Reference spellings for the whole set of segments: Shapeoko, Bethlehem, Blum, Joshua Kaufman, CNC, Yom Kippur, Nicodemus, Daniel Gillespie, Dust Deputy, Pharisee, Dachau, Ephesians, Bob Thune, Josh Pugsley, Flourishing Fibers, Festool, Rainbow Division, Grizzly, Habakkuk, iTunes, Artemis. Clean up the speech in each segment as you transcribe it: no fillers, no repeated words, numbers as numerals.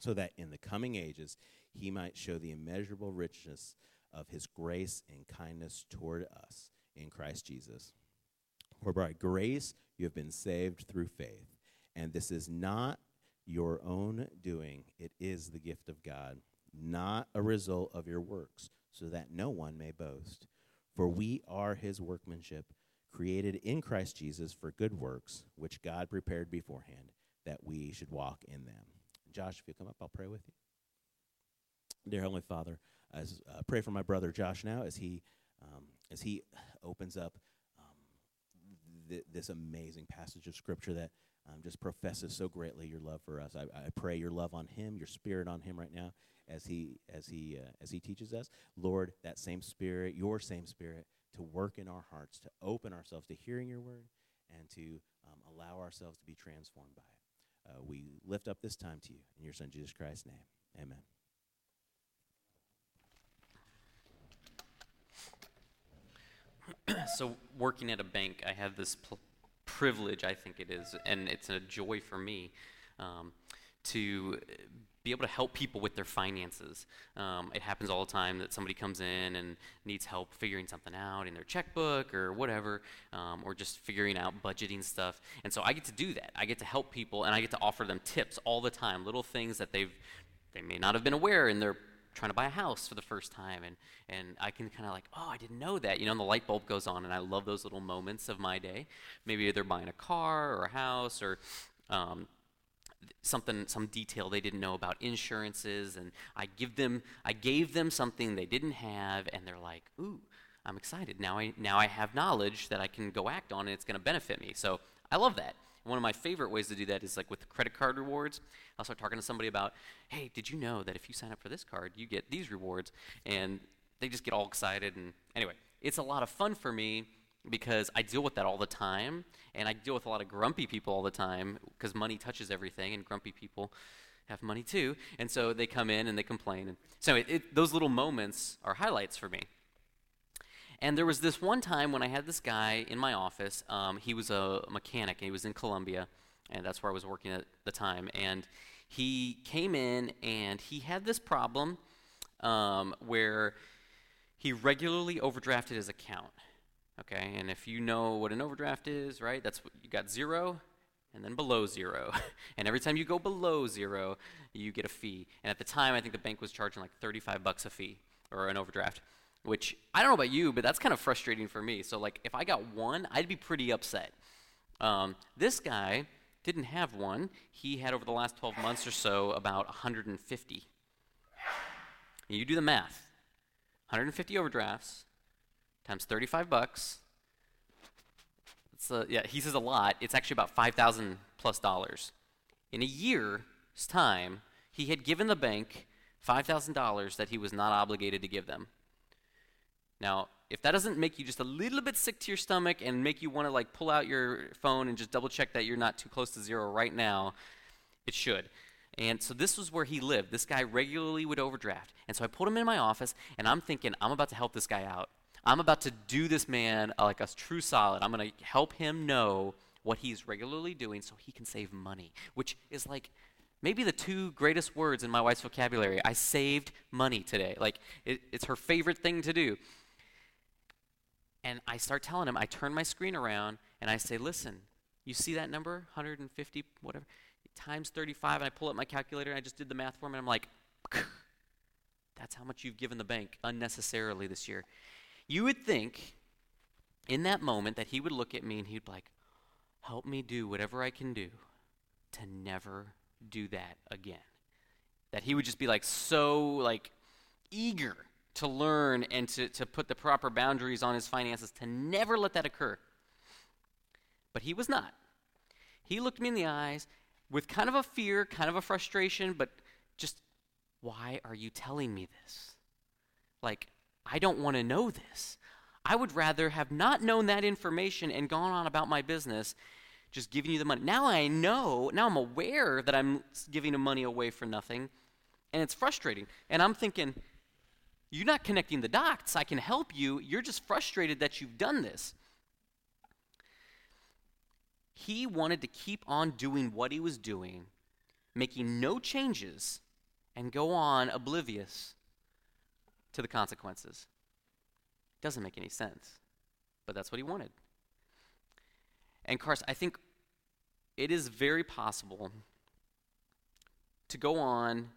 so that in the coming ages he might show the immeasurable richness of his grace and kindness toward us in Christ Jesus. For by grace you have been saved through faith, and this is not your own doing. It is the gift of God, not a result of your works, so that no one may boast. For we are his workmanship, created in Christ Jesus for good works, which God prepared beforehand, that we should walk in them. Josh, if you'll come up, I'll pray with you. Dear Heavenly Father, I pray for my brother Josh now as he opens up this amazing passage of Scripture that just professes so greatly your love for us. I pray your love on him, your spirit on him right now as he teaches us. Lord, that same spirit, your same spirit, to work in our hearts, to open ourselves to hearing your word, and to allow ourselves to be transformed by it. We lift up this time to you in your Son, Jesus Christ's name. Amen. So working at a bank, I have this privilege, I think it is, and it's a joy for me to be able to help people with their finances. It happens all the time that somebody comes in and needs help figuring something out in their checkbook or whatever, or just figuring out budgeting stuff. And so I get to do that. I get to help people, and I get to offer them tips all the time, little things that they may not have been aware in their trying to buy a house for the first time, and I can kind of like, oh, I didn't know that, and the light bulb goes on, and I love those little moments of my day. Maybe they're buying a car or a house or some detail they didn't know about insurances, and I gave them something they didn't have, and they're like, ooh, I'm excited. Now I have knowledge that I can go act on, and it's going to benefit me. So I love that. One of my favorite ways to do that is like with credit card rewards. I'll start talking to somebody about, hey, did you know that if you sign up for this card, you get these rewards? And they just get all excited. And anyway, it's a lot of fun for me because I deal with that all the time. And I deal with a lot of grumpy people all the time because money touches everything, and grumpy people have money too. And so they come in and they complain. And so those little moments are highlights for me. And there was this one time when I had this guy in my office. He was a mechanic, and he was in Colombia, and that's where I was working at the time. And he came in, and he had this problem where he regularly overdrafted his account, okay? And if you know what an overdraft is, right, that's what you got, zero, and then below zero. And every time you go below zero, you get a fee. And at the time, I think the bank was charging like $35 a fee or an overdraft, which I don't know about you, but that's kind of frustrating for me. So, like, if I got one, I'd be pretty upset. This guy didn't have one. He had, over the last 12 months or so, about 150. And you do the math. 150 overdrafts times $35. Yeah, he says a lot. It's actually about $5,000+. In a year's time, he had given the bank $5,000 that he was not obligated to give them. Now, if that doesn't make you just a little bit sick to your stomach and make you want to like pull out your phone and just double check that you're not too close to zero right now, it should. And so this was where he lived. This guy regularly would overdraft. And so I pulled him in my office, and I'm thinking, I'm about to help this guy out. I'm about to do this man like a true solid. I'm going to help him know what he's regularly doing so he can save money, which is like maybe the two greatest words in my wife's vocabulary. I saved money today. Like it's her favorite thing to do. And I start telling him, I turn my screen around, and I say, listen, you see that number, 150, whatever, times 35, and I pull up my calculator, and I just did the math for him, and I'm like, that's how much you've given the bank unnecessarily this year. You would think in that moment that he would look at me and he'd be like, help me do whatever I can do to never do that again. That he would just be like eager to learn and to put the proper boundaries on his finances to never let that occur. But he was not. He looked me in the eyes with kind of a fear, kind of a frustration, but just, why are you telling me this? Like, I don't want to know this. I would rather have not known that information and gone on about my business, just giving you the money. Now I know, now I'm aware that I'm giving the money away for nothing, and it's frustrating. And I'm thinking, you're not connecting the dots. I can help you. You're just frustrated that you've done this. He wanted to keep on doing what he was doing, making no changes, and go on oblivious to the consequences. Doesn't make any sense, but that's what he wanted. And, Carson, I think it is very possible to go on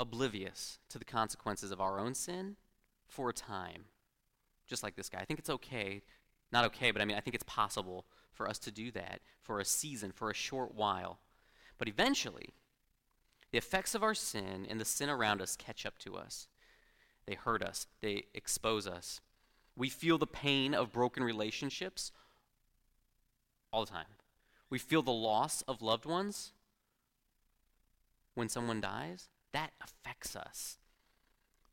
oblivious to the consequences of our own sin for a time, just like this guy. I think it's okay, not okay, but I mean, I think it's possible for us to do that for a season, for a short while. But eventually, the effects of our sin and the sin around us catch up to us. They hurt us. They expose us. We feel the pain of broken relationships all the time. We feel the loss of loved ones when someone dies. That affects us.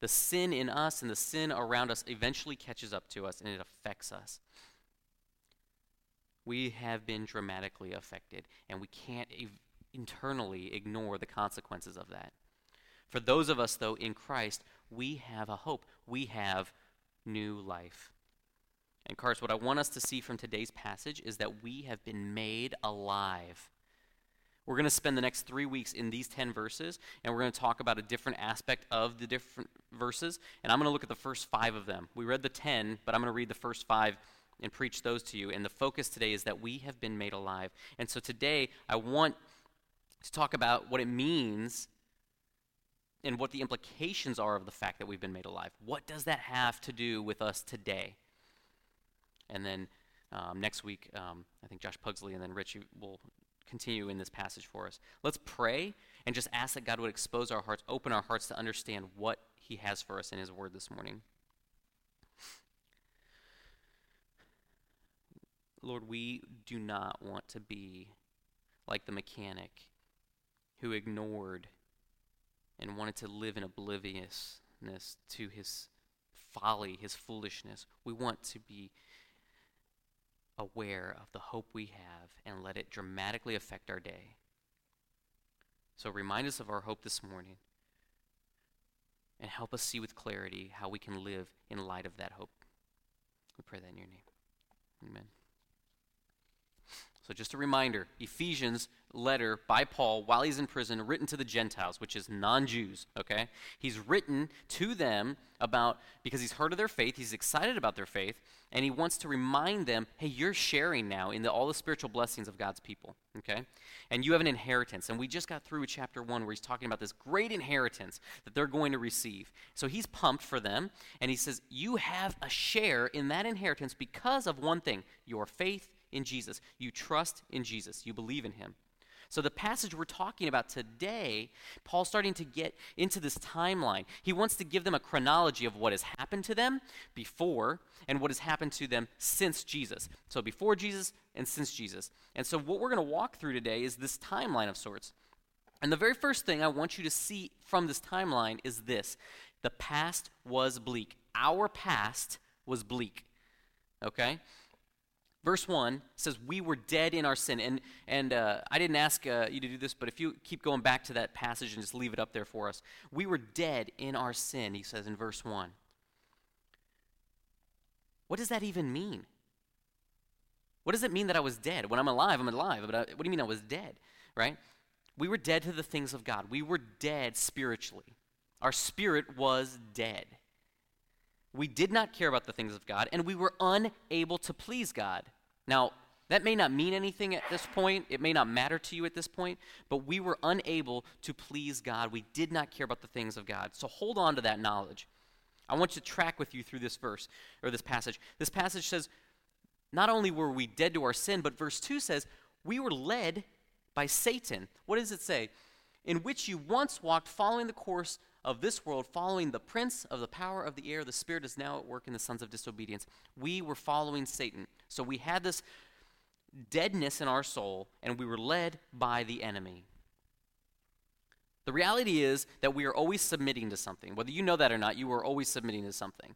The sin in us and the sin around us eventually catches up to us, and it affects us. We have been dramatically affected, and we can't internally ignore the consequences of that. For those of us, though, in Christ, we have a hope. We have new life. And, Carson, what I want us to see from today's passage is that we have been made alive. We're going to spend the next 3 weeks in these 10 verses, and we're going to talk about a different aspect of the different verses, and I'm going to look at the first 5 of them. We read the 10, but I'm going to read the first 5 and preach those to you, and the focus today is that we have been made alive. And so today, I want to talk about what it means and what the implications are of the fact that we've been made alive. What does that have to do with us today? And then next week, I think Josh Pugsley and then Rich will continue in this passage for us. Let's pray and just ask that God would expose our hearts, open our hearts to understand what he has for us in his word this morning. Lord, we do not want to be like the mechanic who ignored and wanted to live in obliviousness to his folly, his foolishness. We want to be aware of the hope we have and let it dramatically affect our day. So remind us of our hope this morning and help us see with clarity how we can live in light of that hope. We pray that in your name. Amen. So just a reminder, Ephesians letter by Paul while he's in prison, written to the Gentiles, which is non-Jews, okay? He's written to them about, because he's heard of their faith, he's excited about their faith, and he wants to remind them, hey, you're sharing now in all the spiritual blessings of God's people, okay? And you have an inheritance. And we just got through with chapter 1 where he's talking about this great inheritance that they're going to receive. So he's pumped for them, and he says, you have a share in that inheritance because of one thing, your faith in Jesus. You trust in Jesus. You believe in him. So the passage we're talking about today, Paul's starting to get into this timeline. He wants to give them a chronology of what has happened to them before and what has happened to them since Jesus. So before Jesus and since Jesus. And so what we're going to walk through today is this timeline of sorts. And the very first thing I want you to see from this timeline is this. The past was bleak. Our past was bleak. Okay? Verse 1 says, we were dead in our sin. And I didn't ask you to do this, but if you keep going back to that passage and just leave it up there for us. We were dead in our sin, he says in verse 1. What does that even mean? What does it mean that I was dead? When I'm alive, but what do you mean I was dead, right? We were dead to the things of God. We were dead spiritually. Our spirit was dead. We did not care about the things of God, and we were unable to please God. Now, that may not mean anything at this point. It may not matter to you at this point, but we were unable to please God. We did not care about the things of God. So hold on to that knowledge. I want you to track with you through this verse, or this passage. This passage says, not only were we dead to our sin, but verse 2 says, we were led by Satan. What does it say? In which you once walked, following the course of this world, following the prince of the power of the air. The spirit is now at work in the sons of disobedience. We were following Satan. So we had this deadness in our soul, and we were led by the enemy. The reality is that we are always submitting to something. Whether you know that or not, you are always submitting to something.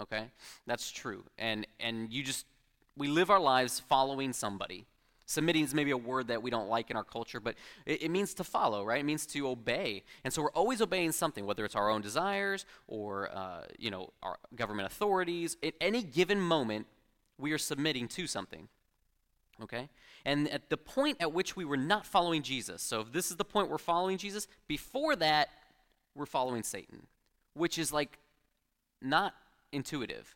Okay? That's true. And you just, we live our lives following somebody. Submitting is maybe a word that we don't like in our culture, but it means to follow, right? It means to obey. And so we're always obeying something, whether it's our own desires or, our government authorities. At any given moment, we are submitting to something, okay? And at the point at which we were not following Jesus, so if this is the point we're following Jesus, before that, we're following Satan, which is like not intuitive.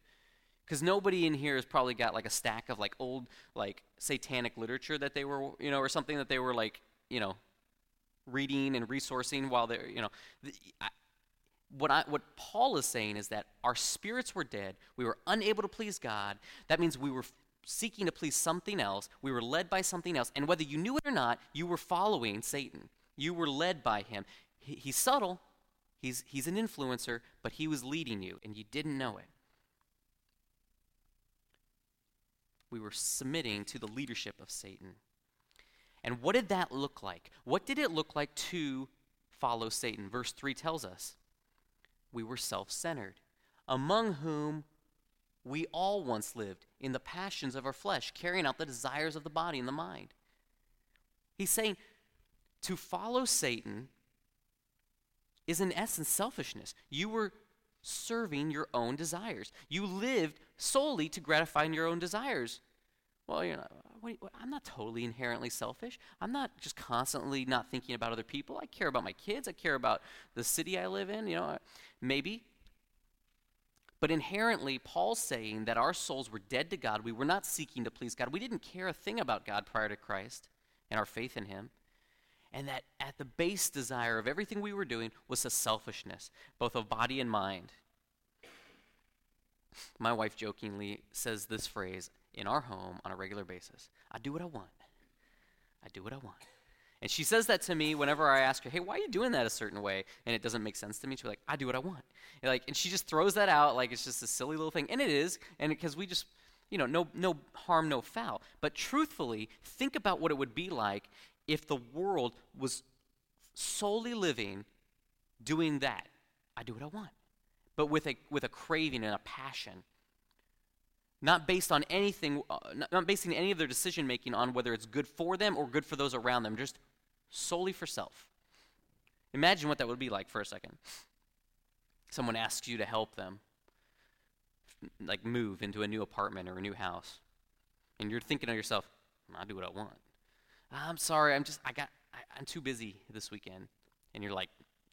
Because nobody in here has probably got like a stack of like old like satanic literature that they were, or something that they were like, reading and resourcing while they're, What Paul is saying is that our spirits were dead. We were unable to please God. That means we were seeking to please something else. We were led by something else. And whether you knew it or not, you were following Satan. You were led by him. He's subtle. He's an influencer, but he was leading you, and you didn't know it. We were submitting to the leadership of Satan. And what did that look like? What did it look like to follow Satan? Verse 3 tells us, we were self-centered, among whom we all once lived in the passions of our flesh, carrying out the desires of the body and the mind. He's saying to follow Satan is in essence selfishness. You were serving your own desires. You lived solely to gratifying your own desires. Well, I'm not totally inherently selfish. I'm not just constantly not thinking about other people. I care about my kids. I care about the city I live in, maybe. But inherently, Paul's saying that our souls were dead to God. We were not seeking to please God. We didn't care a thing about God prior to Christ and our faith in him. And that at the base desire of everything we were doing was a selfishness, both of body and mind. My wife jokingly says this phrase in our home on a regular basis. I do what I want. I do what I want. And she says that to me whenever I ask her, hey, why are you doing that a certain way? And it doesn't make sense to me. She's like, I do what I want. And she just throws that out like it's just a silly little thing. And it is, and because we just, no harm, no foul. But truthfully, think about what it would be like if the world was solely living, doing that. I do what I want, but with a craving and a passion, not based on anything, not basing any of their decision making on whether it's good for them or good for those around them, just solely for self. Imagine what that would be like for a second. Someone asks you to help them, like move into a new apartment or a new house, and you're thinking to yourself, I do what I want. I'm sorry, I'm too busy this weekend. And you're like,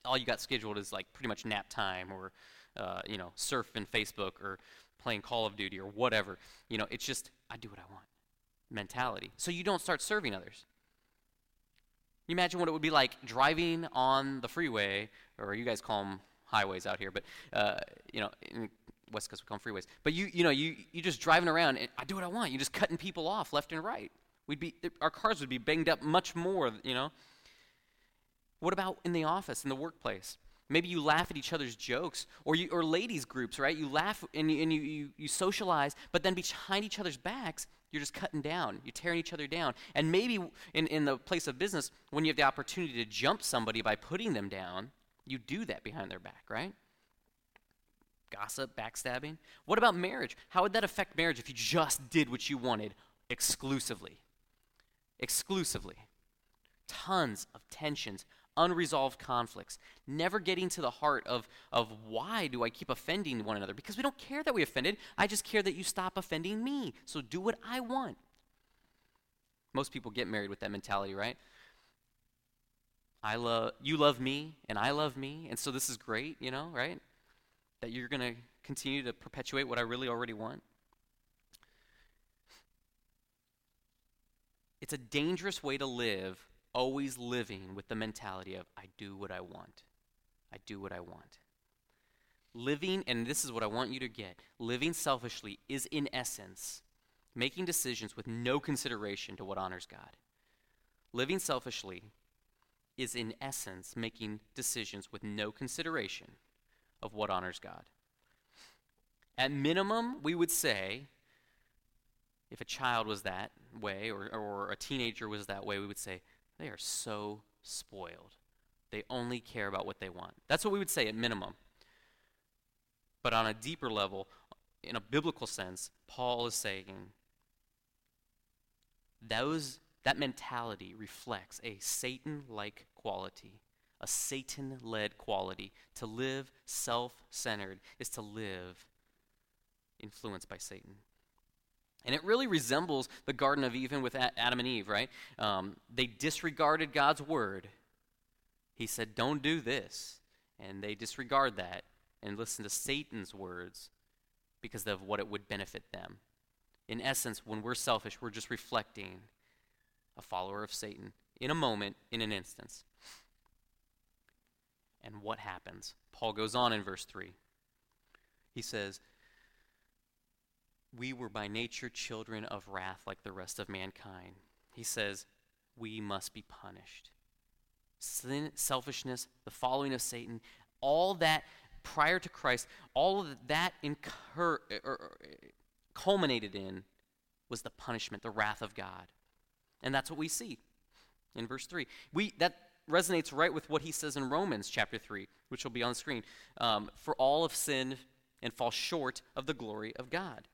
all you got scheduled is like pretty much nap time or, surfing Facebook or playing Call of Duty or whatever. It's just, I do what I want mentality. So you don't start serving others. You imagine what it would be like driving on the freeway, or you guys call them highways out here, but, in West Coast we call them freeways. But you just driving around, and I do what I want. You're just cutting people off left and right. Our cars would be banged up much more, What about in the office, in the workplace? Maybe you laugh at each other's jokes, or ladies' groups, right? You laugh and you socialize, but then behind each other's backs, you're just cutting down. You're tearing each other down. And maybe in the place of business, when you have the opportunity to jump somebody by putting them down, you do that behind their back, right? Gossip, backstabbing. What about marriage? How would that affect marriage if you just did what you wanted exclusively, tons of tensions, unresolved conflicts, never getting to the heart of why do I keep offending one another? Because we don't care that we offended. I just care that you stop offending me. So do what I want. Most people get married with that mentality, right? You love me, and I love me, and so this is great, right? That you're going to continue to perpetuate what I really already want. It's a dangerous way to live, always living with the mentality of, I do what I want. I do what I want. Living, and this is what I want you to get, living selfishly is in essence making decisions with no consideration to what honors God. Living selfishly is in essence making decisions with no consideration of what honors God. At minimum, we would say, if a child was that way or a teenager was that way, we would say, they are so spoiled. They only care about what they want. That's what we would say at minimum. But on a deeper level, in a biblical sense, Paul is saying that mentality reflects a Satan-like quality, a Satan-led quality. To live self-centered is to live influenced by Satan. And it really resembles the Garden of Eden with Adam and Eve, right? They disregarded God's word. He said, don't do this. And they disregard that and listen to Satan's words because of what it would benefit them. In essence, when we're selfish, we're just reflecting a follower of Satan in a moment, in an instance. And what happens? Paul goes on in verse 3. He says, we were by nature children of wrath like the rest of mankind. He says, we must be punished. Sin, selfishness, the following of Satan, all that prior to Christ, all of that culminated in was the punishment, the wrath of God. And that's what we see in verse 3. That resonates right with what he says in Romans chapter 3, which will be on the screen. For all have sinned and fall short of the glory of God.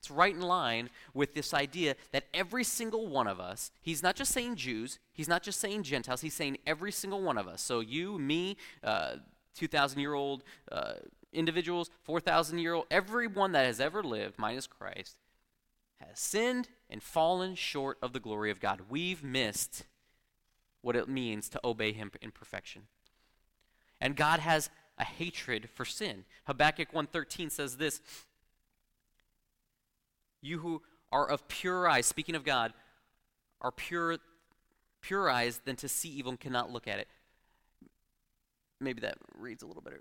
It's right in line with this idea that every single one of us, he's not just saying Jews, he's not just saying Gentiles, he's saying every single one of us. So you, me, 2,000-year-old individuals, 4,000-year-old, everyone that has ever lived, minus Christ, has sinned and fallen short of the glory of God. We've missed what it means to obey him in perfection. And God has a hatred for sin. Habakkuk 1:13 says this, you who are of pure eyes, speaking of God, are pure eyes than to see evil and cannot look at it. Maybe that reads a little better.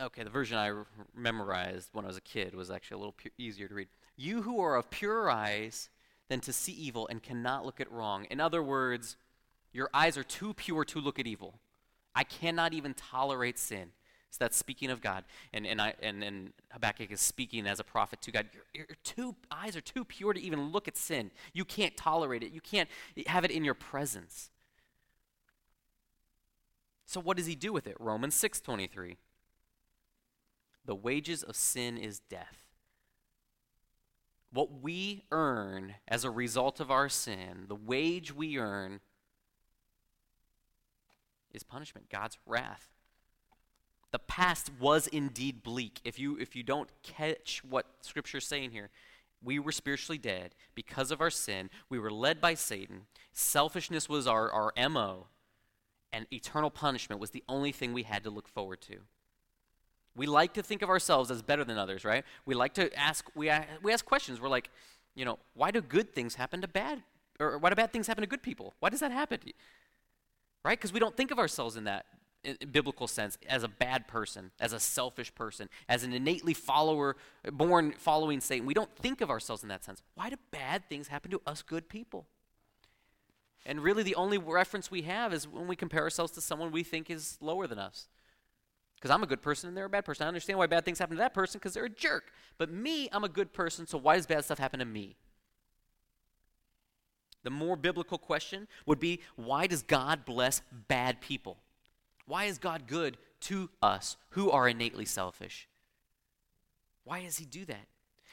Okay, the version I memorized when I was a kid was actually a little easier to read. You who are of pure eyes than to see evil and cannot look at wrong. In other words, your eyes are too pure to look at evil. I cannot even tolerate sin. So that's speaking of God, and Habakkuk is speaking as a prophet to God. Your eyes are too pure to even look at sin. You can't tolerate it. You can't have it in your presence. So what does he do with it? Romans 6:23. The wages of sin is death. What we earn as a result of our sin, the wage we earn, is punishment, God's wrath. The past was indeed bleak. If you don't catch what Scripture's saying here, we were spiritually dead because of our sin. We were led by Satan. Selfishness was our MO, and eternal punishment was the only thing we had to look forward to. We like to think of ourselves as better than others, right? We like to ask we ask questions. We're like, why do good things happen to bad, or why do bad things happen to good people? Why does that happen? Right? Because we don't think of ourselves in that biblical sense, as a bad person, as a selfish person, as an innately born following Satan. We don't think of ourselves in that sense. Why do bad things happen to us good people? And really the only reference we have is when we compare ourselves to someone we think is lower than us. Because I'm a good person and they're a bad person. I understand why bad things happen to that person because they're a jerk. But me, I'm a good person, so why does bad stuff happen to me? The more biblical question would be, why does God bless bad people? Why is God good to us who are innately selfish? Why does he do that?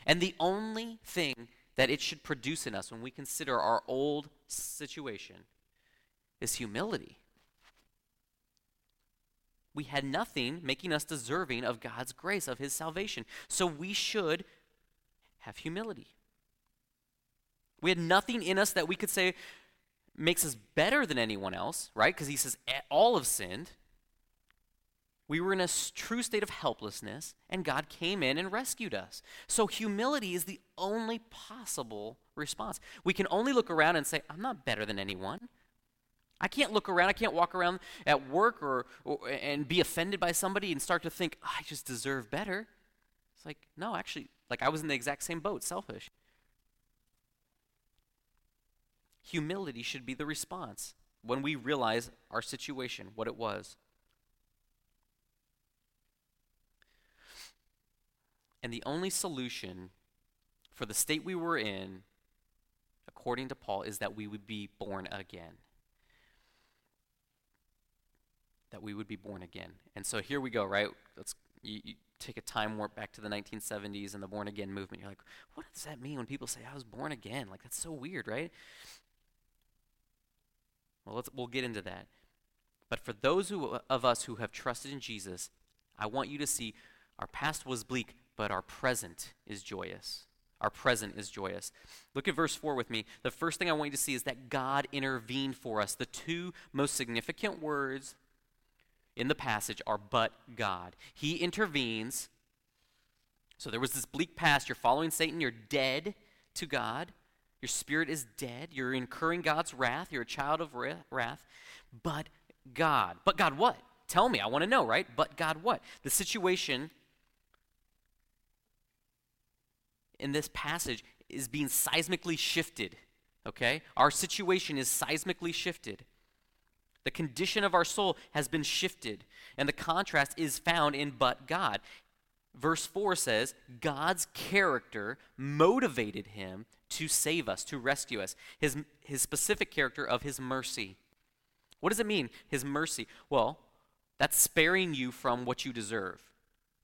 And the only thing that it should produce in us when we consider our old situation is humility. We had nothing making us deserving of God's grace, of his salvation. So we should have humility. We had nothing in us that we could say makes us better than anyone else, right? Because he says all have sinned. We were in a true state of helplessness, and God came in and rescued us. So humility is the only possible response. We can only look around and say, I'm not better than anyone. I can't look around, I can't walk around at work or and be offended by somebody and start to think, oh, I just deserve better. It's like, no, actually, like I was in the exact same boat, selfish. Humility should be the response when we realize our situation, what it was. And the only solution for the state we were in, according to Paul, is that we would be born again. That we would be born again. And so here we go, right? You take a time warp back to the 1970s and the born again movement. You're like, what does that mean when people say I was born again? Like, that's so weird, right? Well, we'll get into that. But for those of us who have trusted in Jesus, I want you to see our past was bleak, but our present is joyous. Our present is joyous. Look at verse 4 with me. The first thing I want you to see is that God intervened for us. The two most significant words in the passage are but God. He intervenes. So there was this bleak past. You're following Satan. You're dead to God. Your spirit is dead. You're incurring God's wrath. You're a child of wrath. But God. But God what? Tell me. I want to know, right? But God what? The situation in this passage is being seismically shifted, okay? Our situation is seismically shifted. The condition of our soul has been shifted, and the contrast is found in but God. Verse 4 says, God's character motivated him to save us, to rescue us, his specific character of his mercy. What does it mean, his mercy? Well, that's sparing you from what you deserve.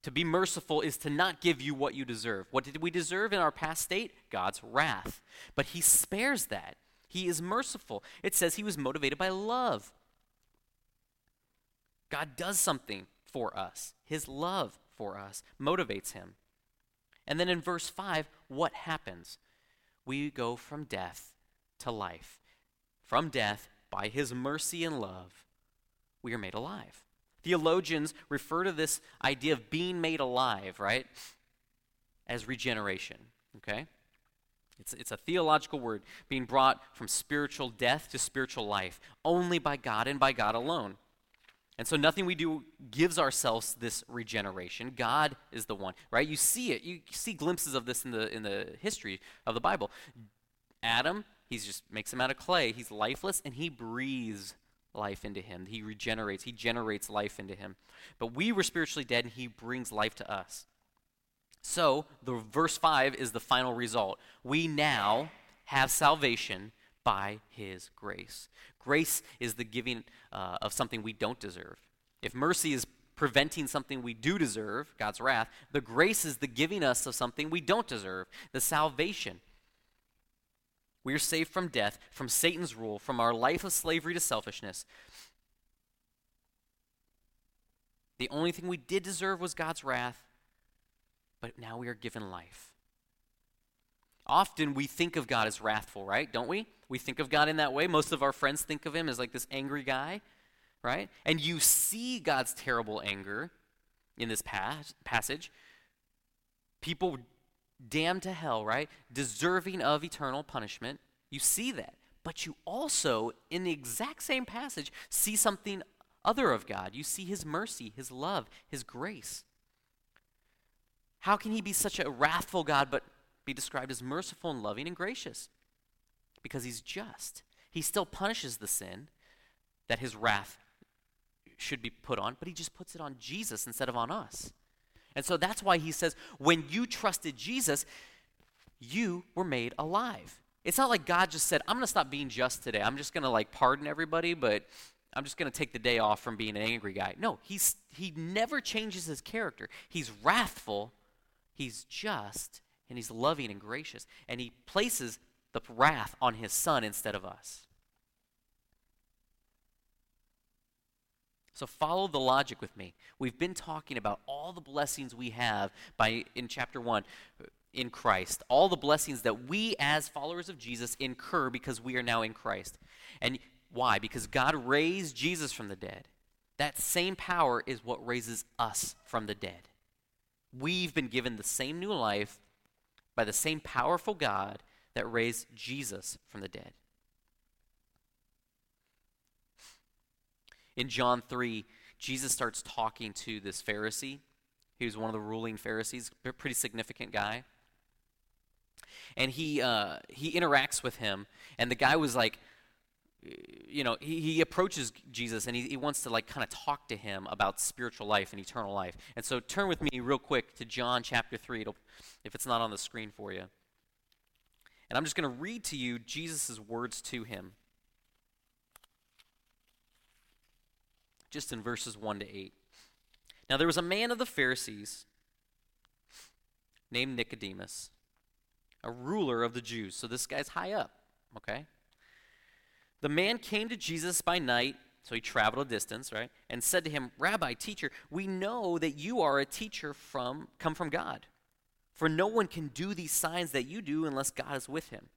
To be merciful is to not give you what you deserve. What did we deserve in our past state? God's wrath. But he spares that. He is merciful. It says he was motivated by love. God does something for us. His love for us motivates him. And then in verse 5, what happens? We go from death to life. From death, by his mercy and love, we are made alive. Theologians refer to this idea of being made alive, right, as regeneration, okay? It's a theological word, being brought from spiritual death to spiritual life, only by God and by God alone. And so nothing we do gives ourselves this regeneration. God is the one, right? You see it. You see glimpses of this in the history of the Bible. Adam, he just makes him out of clay. He's lifeless, and he breathes life into him. He regenerates. He generates life into him. But we were spiritually dead, and he brings life to us. So, the verse 5 is the final result. We now have salvation by his grace. Grace is the giving of something we don't deserve. If mercy is preventing something we do deserve, God's wrath, the grace is the giving us of something we don't deserve, the salvation. We are saved from death, from Satan's rule, from our life of slavery to selfishness. The only thing we did deserve was God's wrath. But now we are given life. Often we think of God as wrathful, right? Don't we? We think of God in that way. Most of our friends think of him as like this angry guy, right? And you see God's terrible anger in this passage. People damned to hell, right? Deserving of eternal punishment. You see that. But you also, in the exact same passage, see something other of God. You see his mercy, his love, his grace. How can he be such a wrathful God but be described as merciful and loving and gracious? Because he's just. He still punishes the sin that his wrath should be put on, but he just puts it on Jesus instead of on us. And so that's why he says, when you trusted Jesus, you were made alive. It's not like God just said, I'm going to stop being just today. I'm just going to like pardon everybody, but I'm just going to take the day off from being an angry guy. No, he never changes his character. He's wrathful. He's just, and he's loving and gracious, and he places the wrath on his son instead of us. So follow the logic with me. We've been talking about all the blessings we have in chapter 1 in Christ, all the blessings that we as followers of Jesus incur because we are now in Christ. And why? Because God raised Jesus from the dead. That same power is what raises us from the dead. We've been given the same new life by the same powerful God that raised Jesus from the dead. In John 3, Jesus starts talking to this Pharisee. He was one of the ruling Pharisees, a pretty significant guy. And he interacts with him, and the guy was like, you know, he approaches Jesus, and he wants to like kind of talk to him about spiritual life and eternal life. And so turn with me real quick to John chapter 3, if it's not on the screen for you. And I'm just going to read to you Jesus' words to him, just in verses 1 to 8. Now there was a man of the Pharisees named Nicodemus, a ruler of the Jews. So this guy's high up, okay? The man came to Jesus by night, so he traveled a distance, right? And said to him, "Rabbi, teacher, we know that you are a teacher come from God. For no one can do these signs that you do unless God is with him."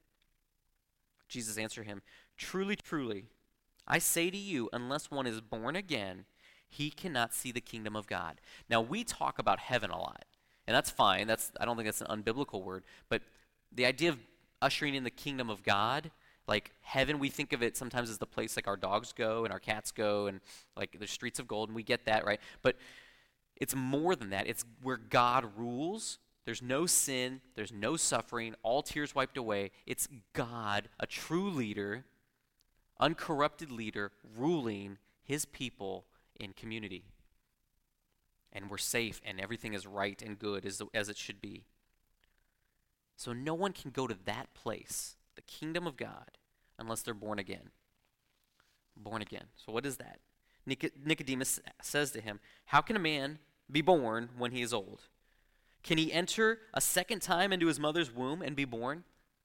Jesus answered him, "Truly, truly, I say to you, unless one is born again, he cannot see the kingdom of God." Now, we talk about heaven a lot, and that's fine. I don't think that's an unbiblical word, but the idea of ushering in the kingdom of God, like heaven, we think of it sometimes as the place like our dogs go and our cats go and like the streets of gold, and we get that, right? But it's more than that. It's where God rules. There's no sin. There's no suffering. All tears wiped away. It's God, a true leader, uncorrupted leader, ruling his people in community. And we're safe, and everything is right and good as it should be. So no one can go to that place, the kingdom of God, unless they're born again. Born again. So what is that? Nicodemus says to him, "How can a man be born when he is old? Can he enter a second time into his mother's womb and be born?"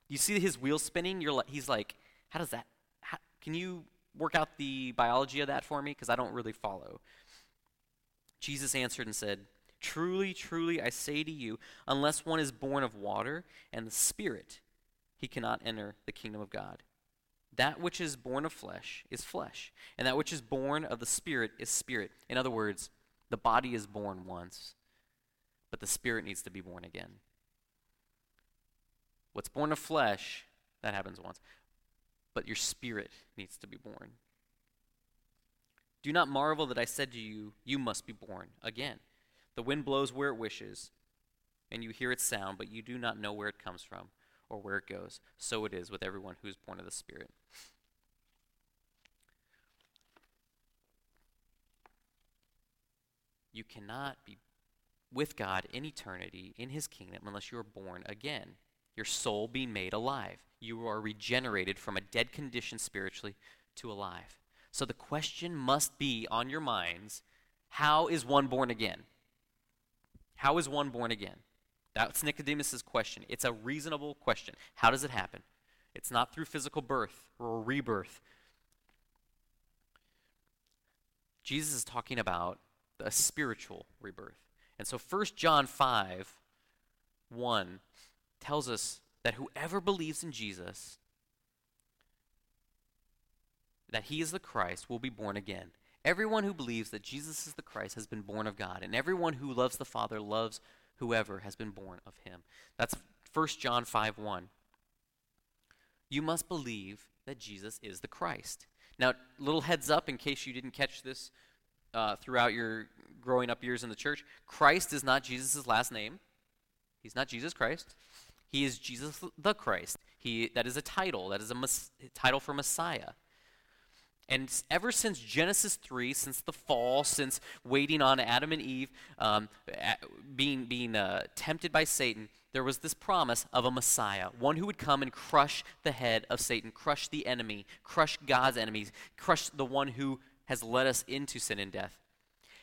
You see his wheels spinning? He's like, "How does that? Can you work out the biology of that for me? Because I don't really follow." Jesus answered and said, "Truly, truly, I say to you, unless one is born of water and the Spirit, he cannot enter the kingdom of God. That which is born of flesh is flesh, and that which is born of the Spirit is spirit." In other words, the body is born once, but the spirit needs to be born again. What's born of flesh, that happens once. But your spirit needs to be born. "Do not marvel that I said to you, you must be born again. The wind blows where it wishes, and you hear its sound, but you do not know where it comes from or where it goes. So it is with everyone who is born of the Spirit." You cannot be with God in eternity, in his kingdom, unless you are born again, your soul being made alive. You are regenerated from a dead condition spiritually to alive. So the question must be on your minds, how is one born again? How is one born again? That's Nicodemus' question. It's a reasonable question. How does it happen? It's not through physical birth or rebirth. Jesus is talking about a spiritual rebirth. And so 1 John 5:1 tells us that whoever believes in Jesus, that he is the Christ, will be born again. Everyone who believes that Jesus is the Christ has been born of God, and everyone who loves the Father loves whoever has been born of him. That's 1 John 5:1. You must believe that Jesus is the Christ. Now, little heads up in case you didn't catch this throughout your growing up years in the church, Christ is not Jesus' last name. He's not Jesus Christ. He is Jesus the Christ. That is a title. That is a title for Messiah. And ever since Genesis 3, since the fall, since waiting on Adam and Eve, being tempted by Satan, there was this promise of a Messiah, one who would come and crush the head of Satan, crush the enemy, crush God's enemies, crush the one who has led us into sin and death.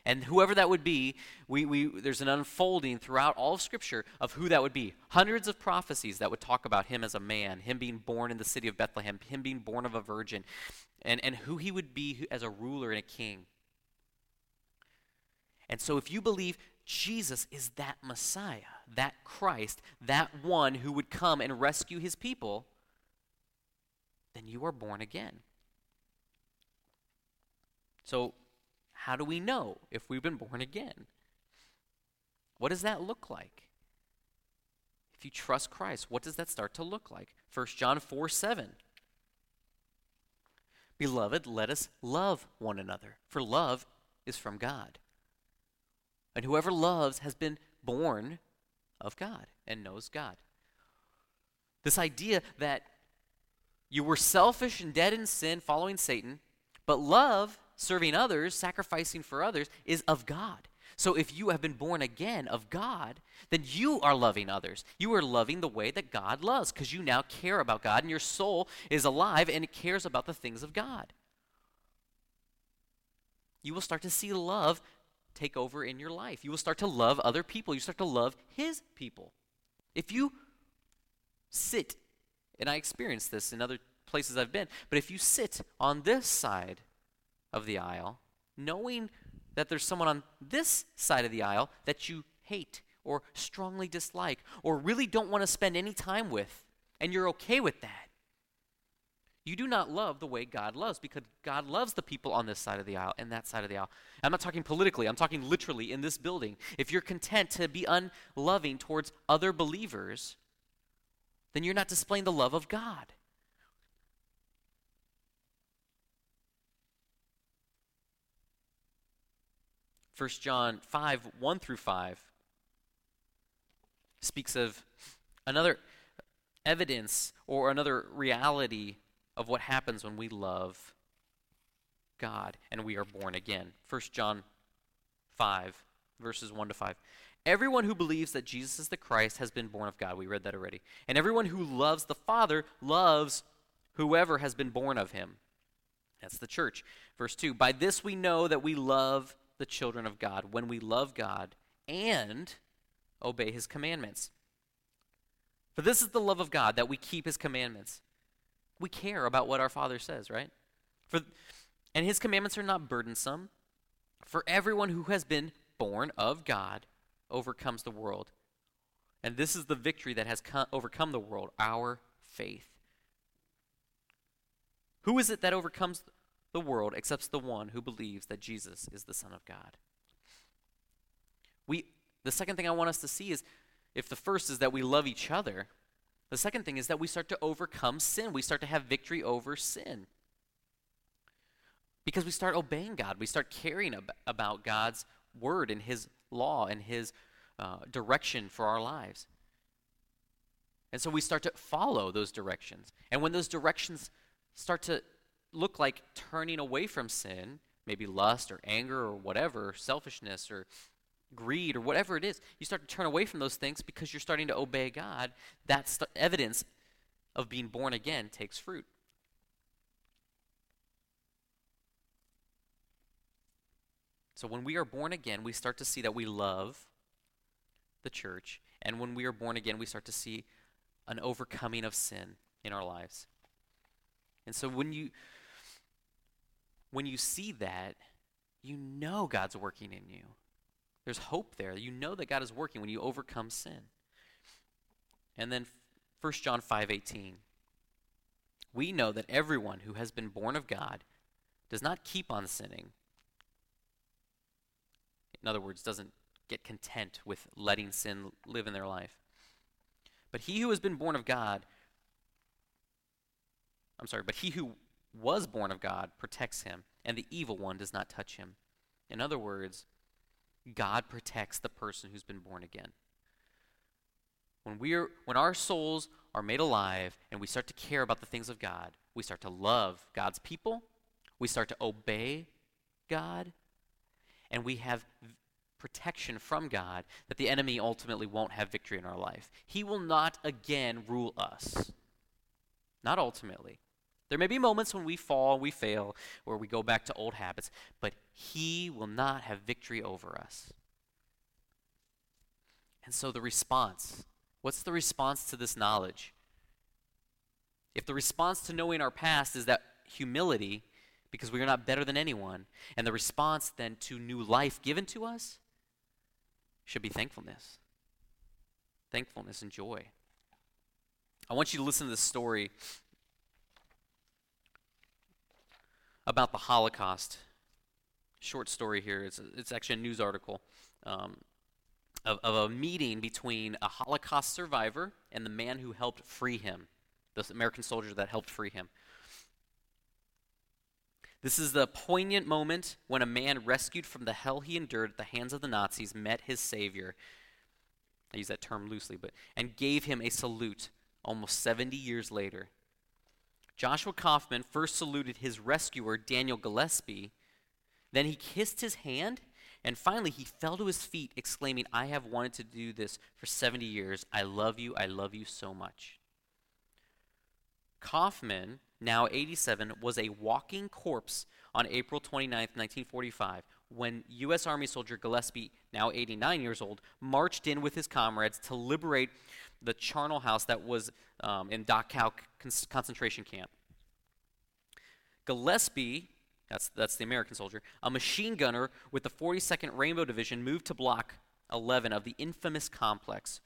And whoever that would be, there's an unfolding throughout all of Scripture of who that would be. Hundreds of prophecies that would talk about him as a man, him being born in the city of Bethlehem, him being born of a virgin, and who he would be as a ruler and a king. And so if you believe Jesus is that Messiah, that Christ, that one who would come and rescue his people, then you are born again. So how do we know if we've been born again? What does that look like? If you trust Christ, what does that start to look like? 1 John 4:7. Beloved, let us love one another, for love is from God. And whoever loves has been born of God and knows God. This idea that you were selfish and dead in sin, following Satan, but love, serving others, sacrificing for others, is of God. So if you have been born again of God, then you are loving others. You are loving the way that God loves because you now care about God and your soul is alive and it cares about the things of God. You will start to see love take over in your life. You will start to love other people. You start to love his people. If you sit, and I experienced this in other places I've been, but if you sit on this side of the aisle, knowing that there's someone on this side of the aisle that you hate or strongly dislike or really don't want to spend any time with, and you're okay with that, you do not love the way God loves, because God loves the people on this side of the aisle and that side of the aisle. I'm not talking politically. I'm talking literally in this building. If you're content to be unloving towards other believers, then you're not displaying the love of God. First John 5:1-5 speaks of another evidence or another reality of what happens when we love God and we are born again. 1 John 5:1-5. Everyone who believes that Jesus is the Christ has been born of God. We read that already. And everyone who loves the Father loves whoever has been born of him. That's the church. Verse 2, by this we know that we love the children of God, when we love God and obey his commandments. For this is the love of God, that we keep his commandments. We care about what our Father says, right? And his commandments are not burdensome. For everyone who has been born of God overcomes the world. And this is the victory that has overcome the world, our faith. Who is it that overcomes the world except the one who believes that Jesus is the Son of God? The second thing I want us to see is, if the first is that we love each other, the second thing is that we start to overcome sin. We start to have victory over sin. Because we start obeying God. We start caring about God's word and his law and his direction for our lives. And so we start to follow those directions. And when those directions start to look like turning away from sin, maybe lust or anger or whatever, selfishness or greed or whatever it is, you start to turn away from those things because you're starting to obey God. That evidence of being born again takes fruit. So when we are born again, we start to see that we love the church, and when we are born again, we start to see an overcoming of sin in our lives. And so when you see that, you know God's working in you. There's hope there. You know that God is working when you overcome sin. And then 1 John 5:18. We know that everyone who has been born of God does not keep on sinning. In other words, doesn't get content with letting sin live in their life. But he who was born of God protects him, and the evil one does not touch him. In other words, God protects the person who's been born again. When our souls are made alive and we start to care about the things of God, we start to love God's people, we start to obey God, and we have protection from God that the enemy ultimately won't have victory in our life. He will not again rule us. Not ultimately. There may be moments when we fall, we fail, or we go back to old habits, but he will not have victory over us. And so the response, what's the response to this knowledge? If the response to knowing our past is that humility, because we are not better than anyone, and the response then to new life given to us should be thankfulness. Thankfulness and joy. I want you to listen to this story about the Holocaust. Short story here. It's actually a news article of a meeting between a Holocaust survivor and the man who helped free him, the American soldier that helped free him. This is the poignant moment when a man rescued from the hell he endured at the hands of the Nazis met his Savior. I use that term loosely, but and gave him a salute almost 70 years later. Joshua Kaufman first saluted his rescuer, Daniel Gillespie. Then he kissed his hand, and finally he fell to his feet, exclaiming, "I have wanted to do this for 70 years. I love you so much." Kaufman, now 87, was a walking corpse on April 29th, 1945, when U.S. Army soldier Gillespie, now 89 years old, marched in with his comrades to liberate the charnel house that was in Dachau concentration camp. Gillespie, that's the American soldier, a machine gunner with the 42nd Rainbow Division, moved to Block 11 of the infamous complex,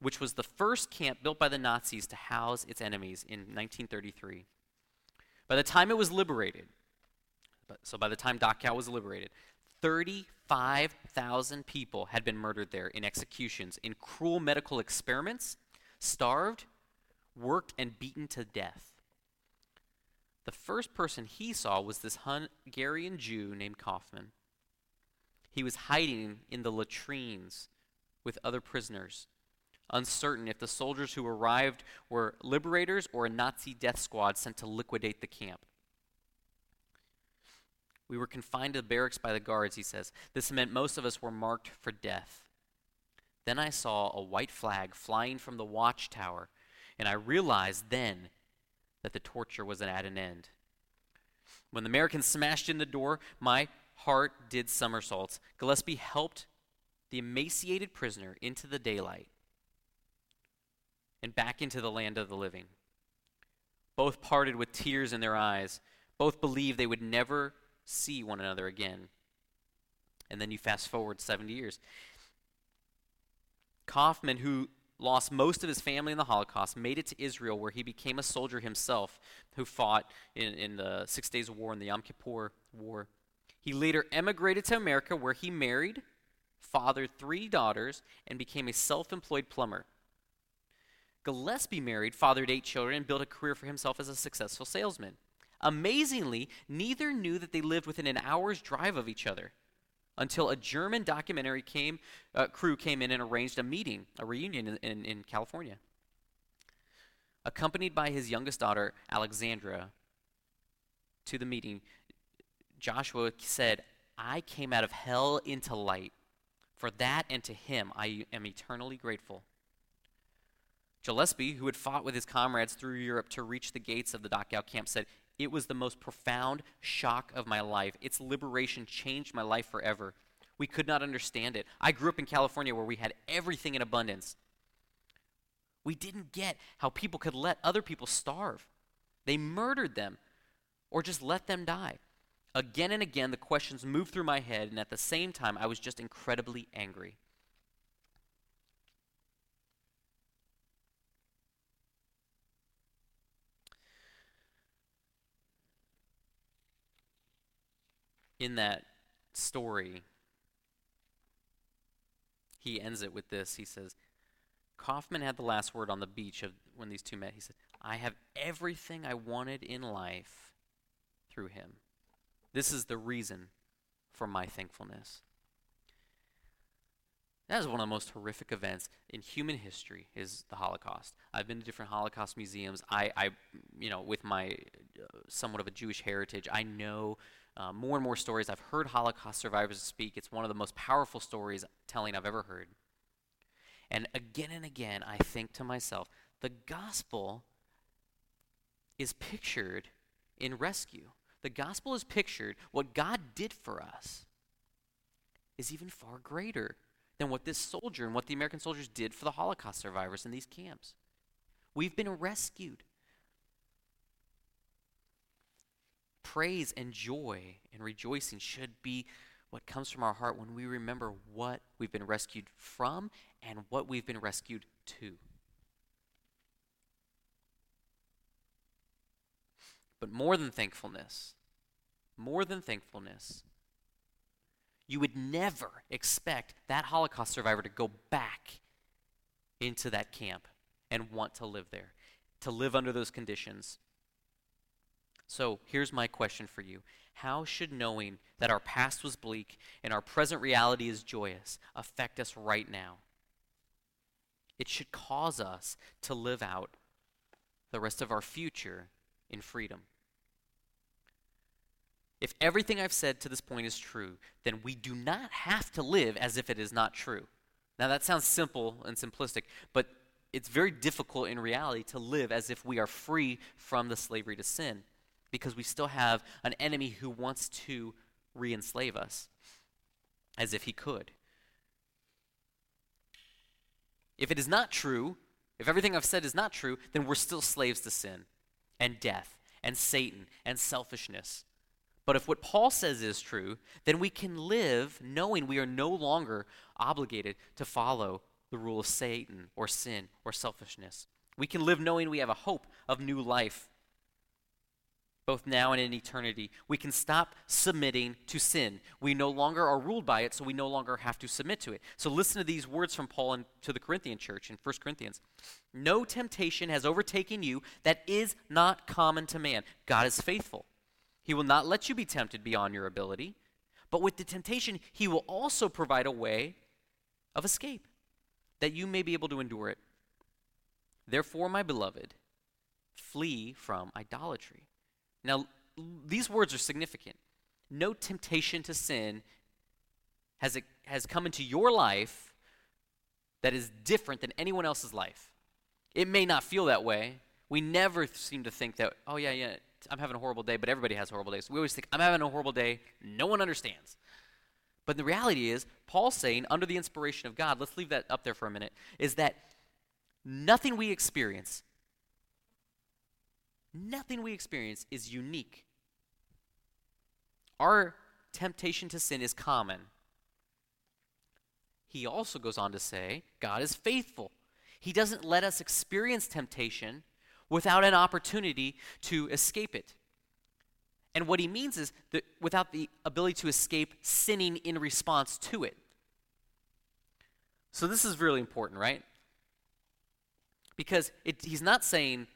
which was the first camp built by the Nazis to house its enemies in 1933. By the time it was liberated, by the time Dachau was liberated, 35,000 people had been murdered there in executions, in cruel medical experiments, starved, worked, and beaten to death. The first person he saw was this Hungarian Jew named Kaufman. He was hiding in the latrines with other prisoners, uncertain if the soldiers who arrived were liberators or a Nazi death squad sent to liquidate the camp. "We were confined to the barracks by the guards," he says. "This meant most of us were marked for death. Then I saw a white flag flying from the watchtower, and I realized then that the torture was at an end. When the Americans smashed in the door, my heart did somersaults." Gillespie helped the emaciated prisoner into the daylight and back into the land of the living. Both parted with tears in their eyes. Both believed they would never see one another again. And then you fast forward 70 years. Kaufman, who lost most of his family in the Holocaust, made it to Israel, where he became a soldier himself who fought in the 6 days of war in the Yom Kippur War. He later emigrated to America, where he married, fathered 3 daughters, and became a self-employed plumber. Gillespie married, fathered 8 children, and built a career for himself as a successful salesman. Amazingly, neither knew that they lived within an hour's drive of each other until a German documentary crew came in and arranged a meeting, a reunion in California. Accompanied by his youngest daughter, Alexandra, to the meeting, Joshua said, "I came out of hell into light. For that and to him I am eternally grateful." Gillespie, who had fought with his comrades through Europe to reach the gates of the Dachau camp, said, "It was the most profound shock of my life. Its liberation changed my life forever. We could not understand it. I grew up in California where we had everything in abundance. We didn't get how people could let other people starve. They murdered them or just let them die. Again and again, the questions moved through my head, and at the same time, I was just incredibly angry." In that story, he ends it with this. He says, Kaufman had the last word on the beach when these two met. He said, "I have everything I wanted in life through him. This is the reason for my thankfulness." That is one of the most horrific events in human history, is the Holocaust. I've been to different Holocaust museums. I with my somewhat of a Jewish heritage, I know more and more stories. I've heard Holocaust survivors speak. It's one of the most powerful stories telling I've ever heard. And again, I think to myself, the gospel is pictured in rescue. The gospel is pictured. What God did for us is even far greater than what this soldier and what the American soldiers did for the Holocaust survivors in these camps. We've been rescued. Praise and joy and rejoicing should be what comes from our heart when we remember what we've been rescued from and what we've been rescued to. But more than thankfulness, you would never expect that Holocaust survivor to go back into that camp and want to live there, to live under those conditions. So here's my question for you. How should knowing that our past was bleak and our present reality is joyous affect us right now? It should cause us to live out the rest of our future in freedom. If everything I've said to this point is true, then we do not have to live as if it is not true. Now that sounds simple and simplistic, but it's very difficult in reality to live as if we are free from the slavery to sin, because we still have an enemy who wants to re-enslave us, as if he could. If it is not true, if everything I've said is not true, then we're still slaves to sin and death and Satan and selfishness. But if what Paul says is true, then we can live knowing we are no longer obligated to follow the rule of Satan or sin or selfishness. We can live knowing we have a hope of new life, both now and in eternity. We can stop submitting to sin. We no longer are ruled by it, so we no longer have to submit to it. So listen to these words from Paul to the Corinthian church in 1 Corinthians. No temptation has overtaken you that is not common to man. God is faithful. He will not let you be tempted beyond your ability, but with the temptation, he will also provide a way of escape that you may be able to endure it. Therefore, my beloved, flee from idolatry. Now, these words are significant. No temptation to sin has come into your life that is different than anyone else's life. It may not feel that way. We never seem to think that, oh, yeah, I'm having a horrible day, but everybody has horrible days. We always think, I'm having a horrible day. No one understands. But the reality is, Paul's saying, under the inspiration of God, let's leave that up there for a minute, is that nothing we experience is unique. Our temptation to sin is common. He also goes on to say, God is faithful. He doesn't let us experience temptation without an opportunity to escape it. And what he means is that without the ability to escape sinning in response to it. So this is really important, right? Because he's not saying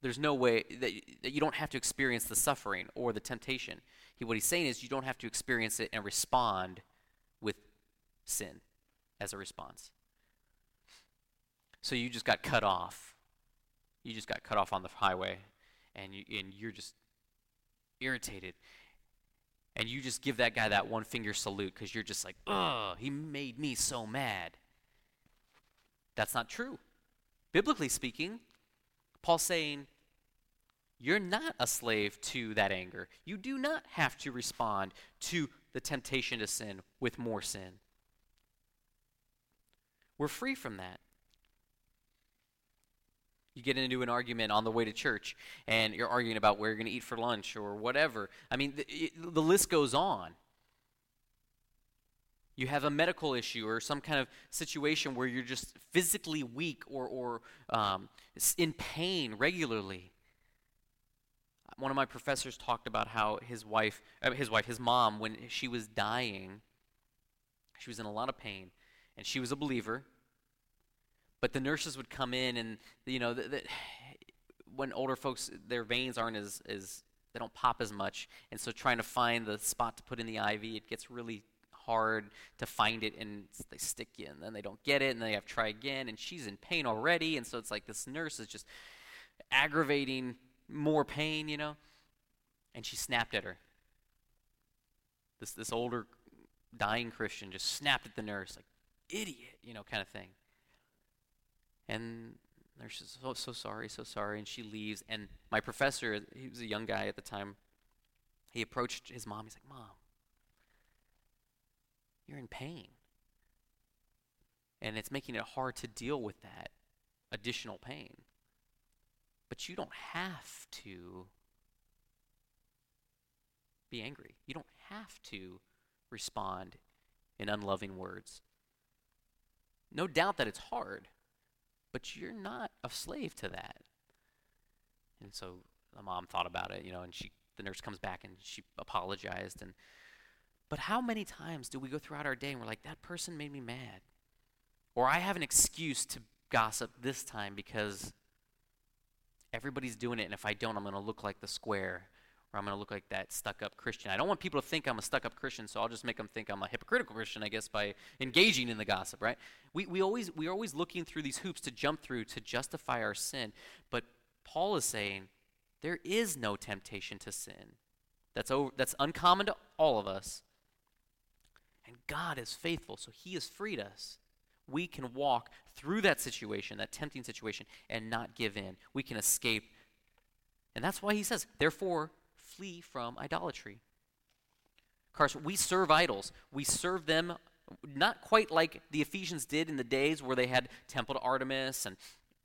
there's no way that you don't have to experience the suffering or the temptation. What he's saying is you don't have to experience it and respond with sin as a response. So you just got cut off. You just got cut off on the highway, and you're just irritated. And you just give that guy that one-finger salute because you're just like, ugh, he made me so mad. That's not true. Biblically speaking, Paul's saying, you're not a slave to that anger. You do not have to respond to the temptation to sin with more sin. We're free from that. You get into an argument on the way to church, and you're arguing about where you're going to eat for lunch or whatever. I mean, the list goes on. You have a medical issue or some kind of situation where you're just physically weak or in pain regularly. One of my professors talked about how his mom, when she was dying, she was in a lot of pain, and she was a believer. But the nurses would come in, and when older folks, their veins aren't as they don't pop as much, and so trying to find the spot to put in the IV, it gets really hard to find it, and they stick you, and then they don't get it, and they have to try again, and she's in pain already, and so it's like this nurse is just aggravating more pain, and she snapped at her. This older dying Christian just snapped at the nurse, like, idiot, kind of thing. And the nurse is, oh, so sorry, and she leaves, and my professor, he was a young guy at the time, he approached his mom, he's like, Mom, you're in pain. And it's making it hard to deal with that additional pain. But you don't have to be angry. You don't have to respond in unloving words. No doubt that it's hard, but you're not a slave to that. And so the mom thought about it, and the nurse comes back and she apologized. But how many times do we go throughout our day and we're like, that person made me mad? Or I have an excuse to gossip this time because everybody's doing it, and if I don't, I'm going to look like the square or I'm going to look like that stuck-up Christian. I don't want people to think I'm a stuck-up Christian, so I'll just make them think I'm a hypocritical Christian, I guess, by engaging in the gossip, right? We're always looking through these hoops to jump through to justify our sin. But Paul is saying there is no temptation to sin. That's uncommon to all of us. And God is faithful, so he has freed us. We can walk through that situation, that tempting situation, and not give in. We can escape. And that's why he says, therefore, flee from idolatry. Carson, we serve idols. We serve them not quite like the Ephesians did in the days where they had temple to Artemis and,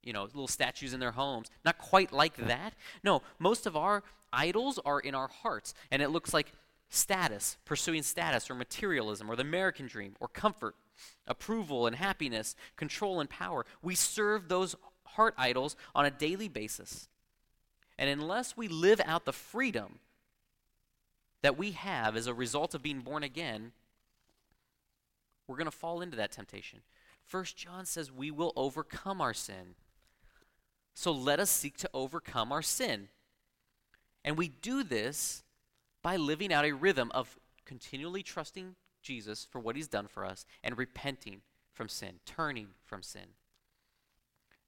little statues in their homes. Not quite like that. No, most of our idols are in our hearts, and it looks like status, pursuing status or materialism or the American dream or comfort, approval and happiness, control and power. We serve those heart idols on a daily basis. And unless we live out the freedom that we have as a result of being born again, we're going to fall into that temptation. 1 John says we will overcome our sin. So let us seek to overcome our sin. And we do this by living out a rhythm of continually trusting Jesus for what he's done for us and repenting from sin, turning from sin.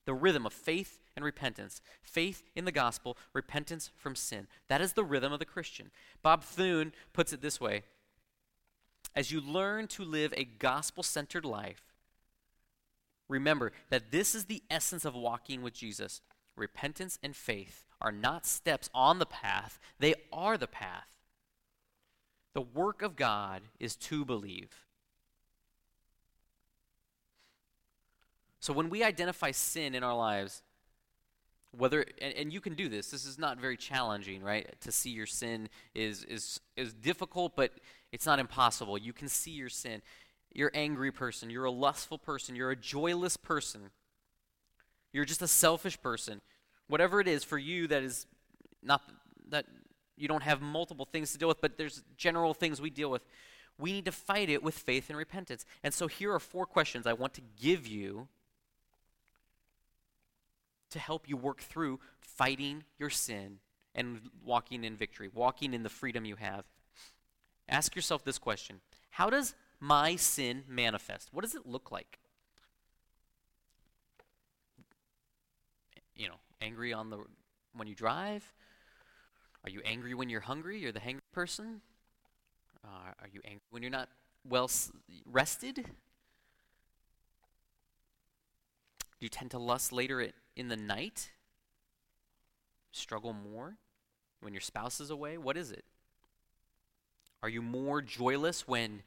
The rhythm of faith and repentance. Faith in the gospel, repentance from sin. That is the rhythm of the Christian. Bob Thune puts it this way: as you learn to live a gospel-centered life, remember that this is the essence of walking with Jesus. Repentance and faith are not steps on the path. They are the path. The work of God is to believe. So when we identify sin in our lives, whether and you can do this. This is not very challenging, right? To see your sin is difficult, but it's not impossible. You can see your sin. You're an angry person. You're a lustful person. You're a joyless person. You're just a selfish person. Whatever it is for you that is not that you don't have multiple things to deal with, but there's general things we deal with. We need to fight it with faith and repentance. And so here are 4 questions I want to give you to help you work through fighting your sin and walking in victory, walking in the freedom you have. Ask yourself this question: how does my sin manifest? What does it look like? Angry when you drive? Are you angry when you're hungry? You're the hangry person? Are you angry when you're not well rested? Do you tend to lust later in the night? Struggle more when your spouse is away? What is it? Are you more joyless when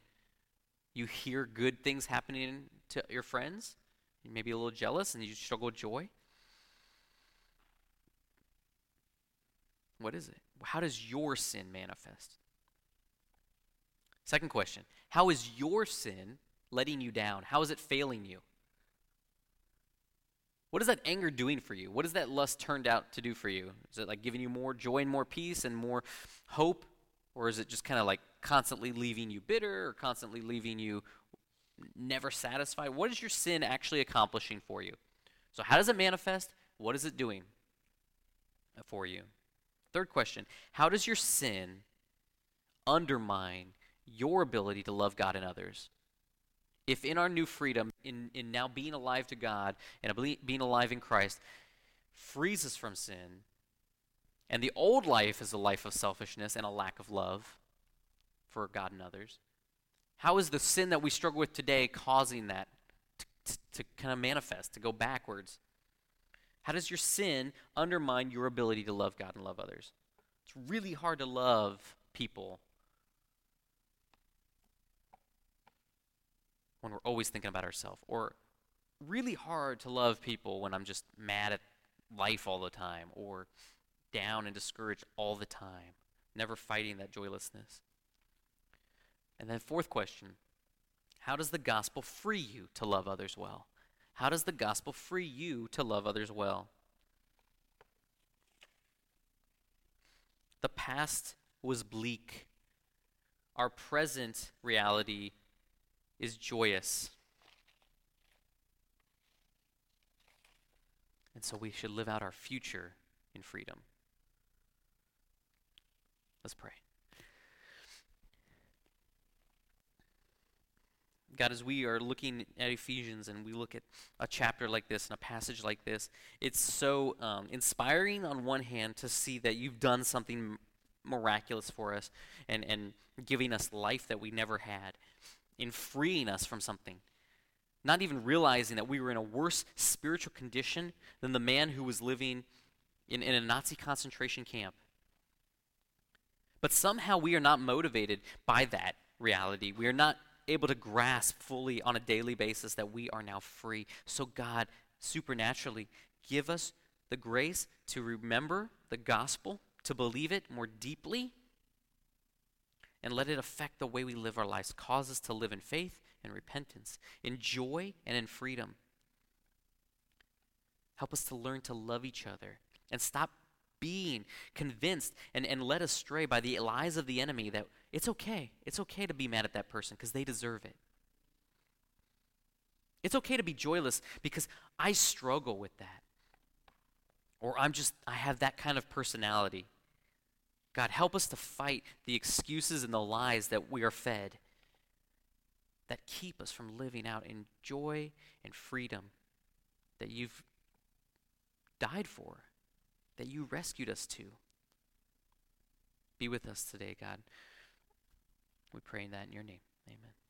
you hear good things happening to your friends? You may be a little jealous and you struggle with joy? What is it? How does your sin manifest? Second question: how is your sin letting you down? How is it failing you? What is that anger doing for you? What does that lust turned out to do for you? Is it like giving you more joy and more peace and more hope? Or is it just kind of like constantly leaving you bitter or constantly leaving you never satisfied? What is your sin actually accomplishing for you? So how does it manifest? What is it doing for you? Third question: how does your sin undermine your ability to love God and others? If in our new freedom, in now being alive to God and being alive in Christ, frees us from sin, and the old life is a life of selfishness and a lack of love for God and others, how is the sin that we struggle with today causing that to kind of manifest, to go backwards? How does your sin undermine your ability to love God and love others? It's really hard to love people when we're always thinking about ourselves, or really hard to love people when I'm just mad at life all the time, or down and discouraged all the time, never fighting that joylessness. And then fourth question: how does the gospel free you to love others well? How does the gospel free you to love others well? The past was bleak. Our present reality is joyous. And so we should live out our future in freedom. Let's pray. God, as we are looking at Ephesians and we look at a chapter like this and a passage like this, it's so inspiring on one hand to see that you've done something miraculous for us and giving us life that we never had, in freeing us from something, not even realizing that we were in a worse spiritual condition than the man who was living in a Nazi concentration camp. But somehow we are not motivated by that reality. We are not able to grasp fully on a daily basis that we are now free. So God, supernaturally, give us the grace to remember the gospel, to believe it more deeply, and let it affect the way we live our lives. Cause us to live in faith and repentance, in joy and in freedom. Help us to learn to love each other and stop being convinced and led astray by the lies of the enemy that it's okay. It's okay to be mad at that person because they deserve it. It's okay to be joyless because I struggle with that. Or I have that kind of personality. God, help us to fight the excuses and the lies that we are fed that keep us from living out in joy and freedom that you've died for, that you rescued us to. Be with us today, God. We pray that in your name. Amen.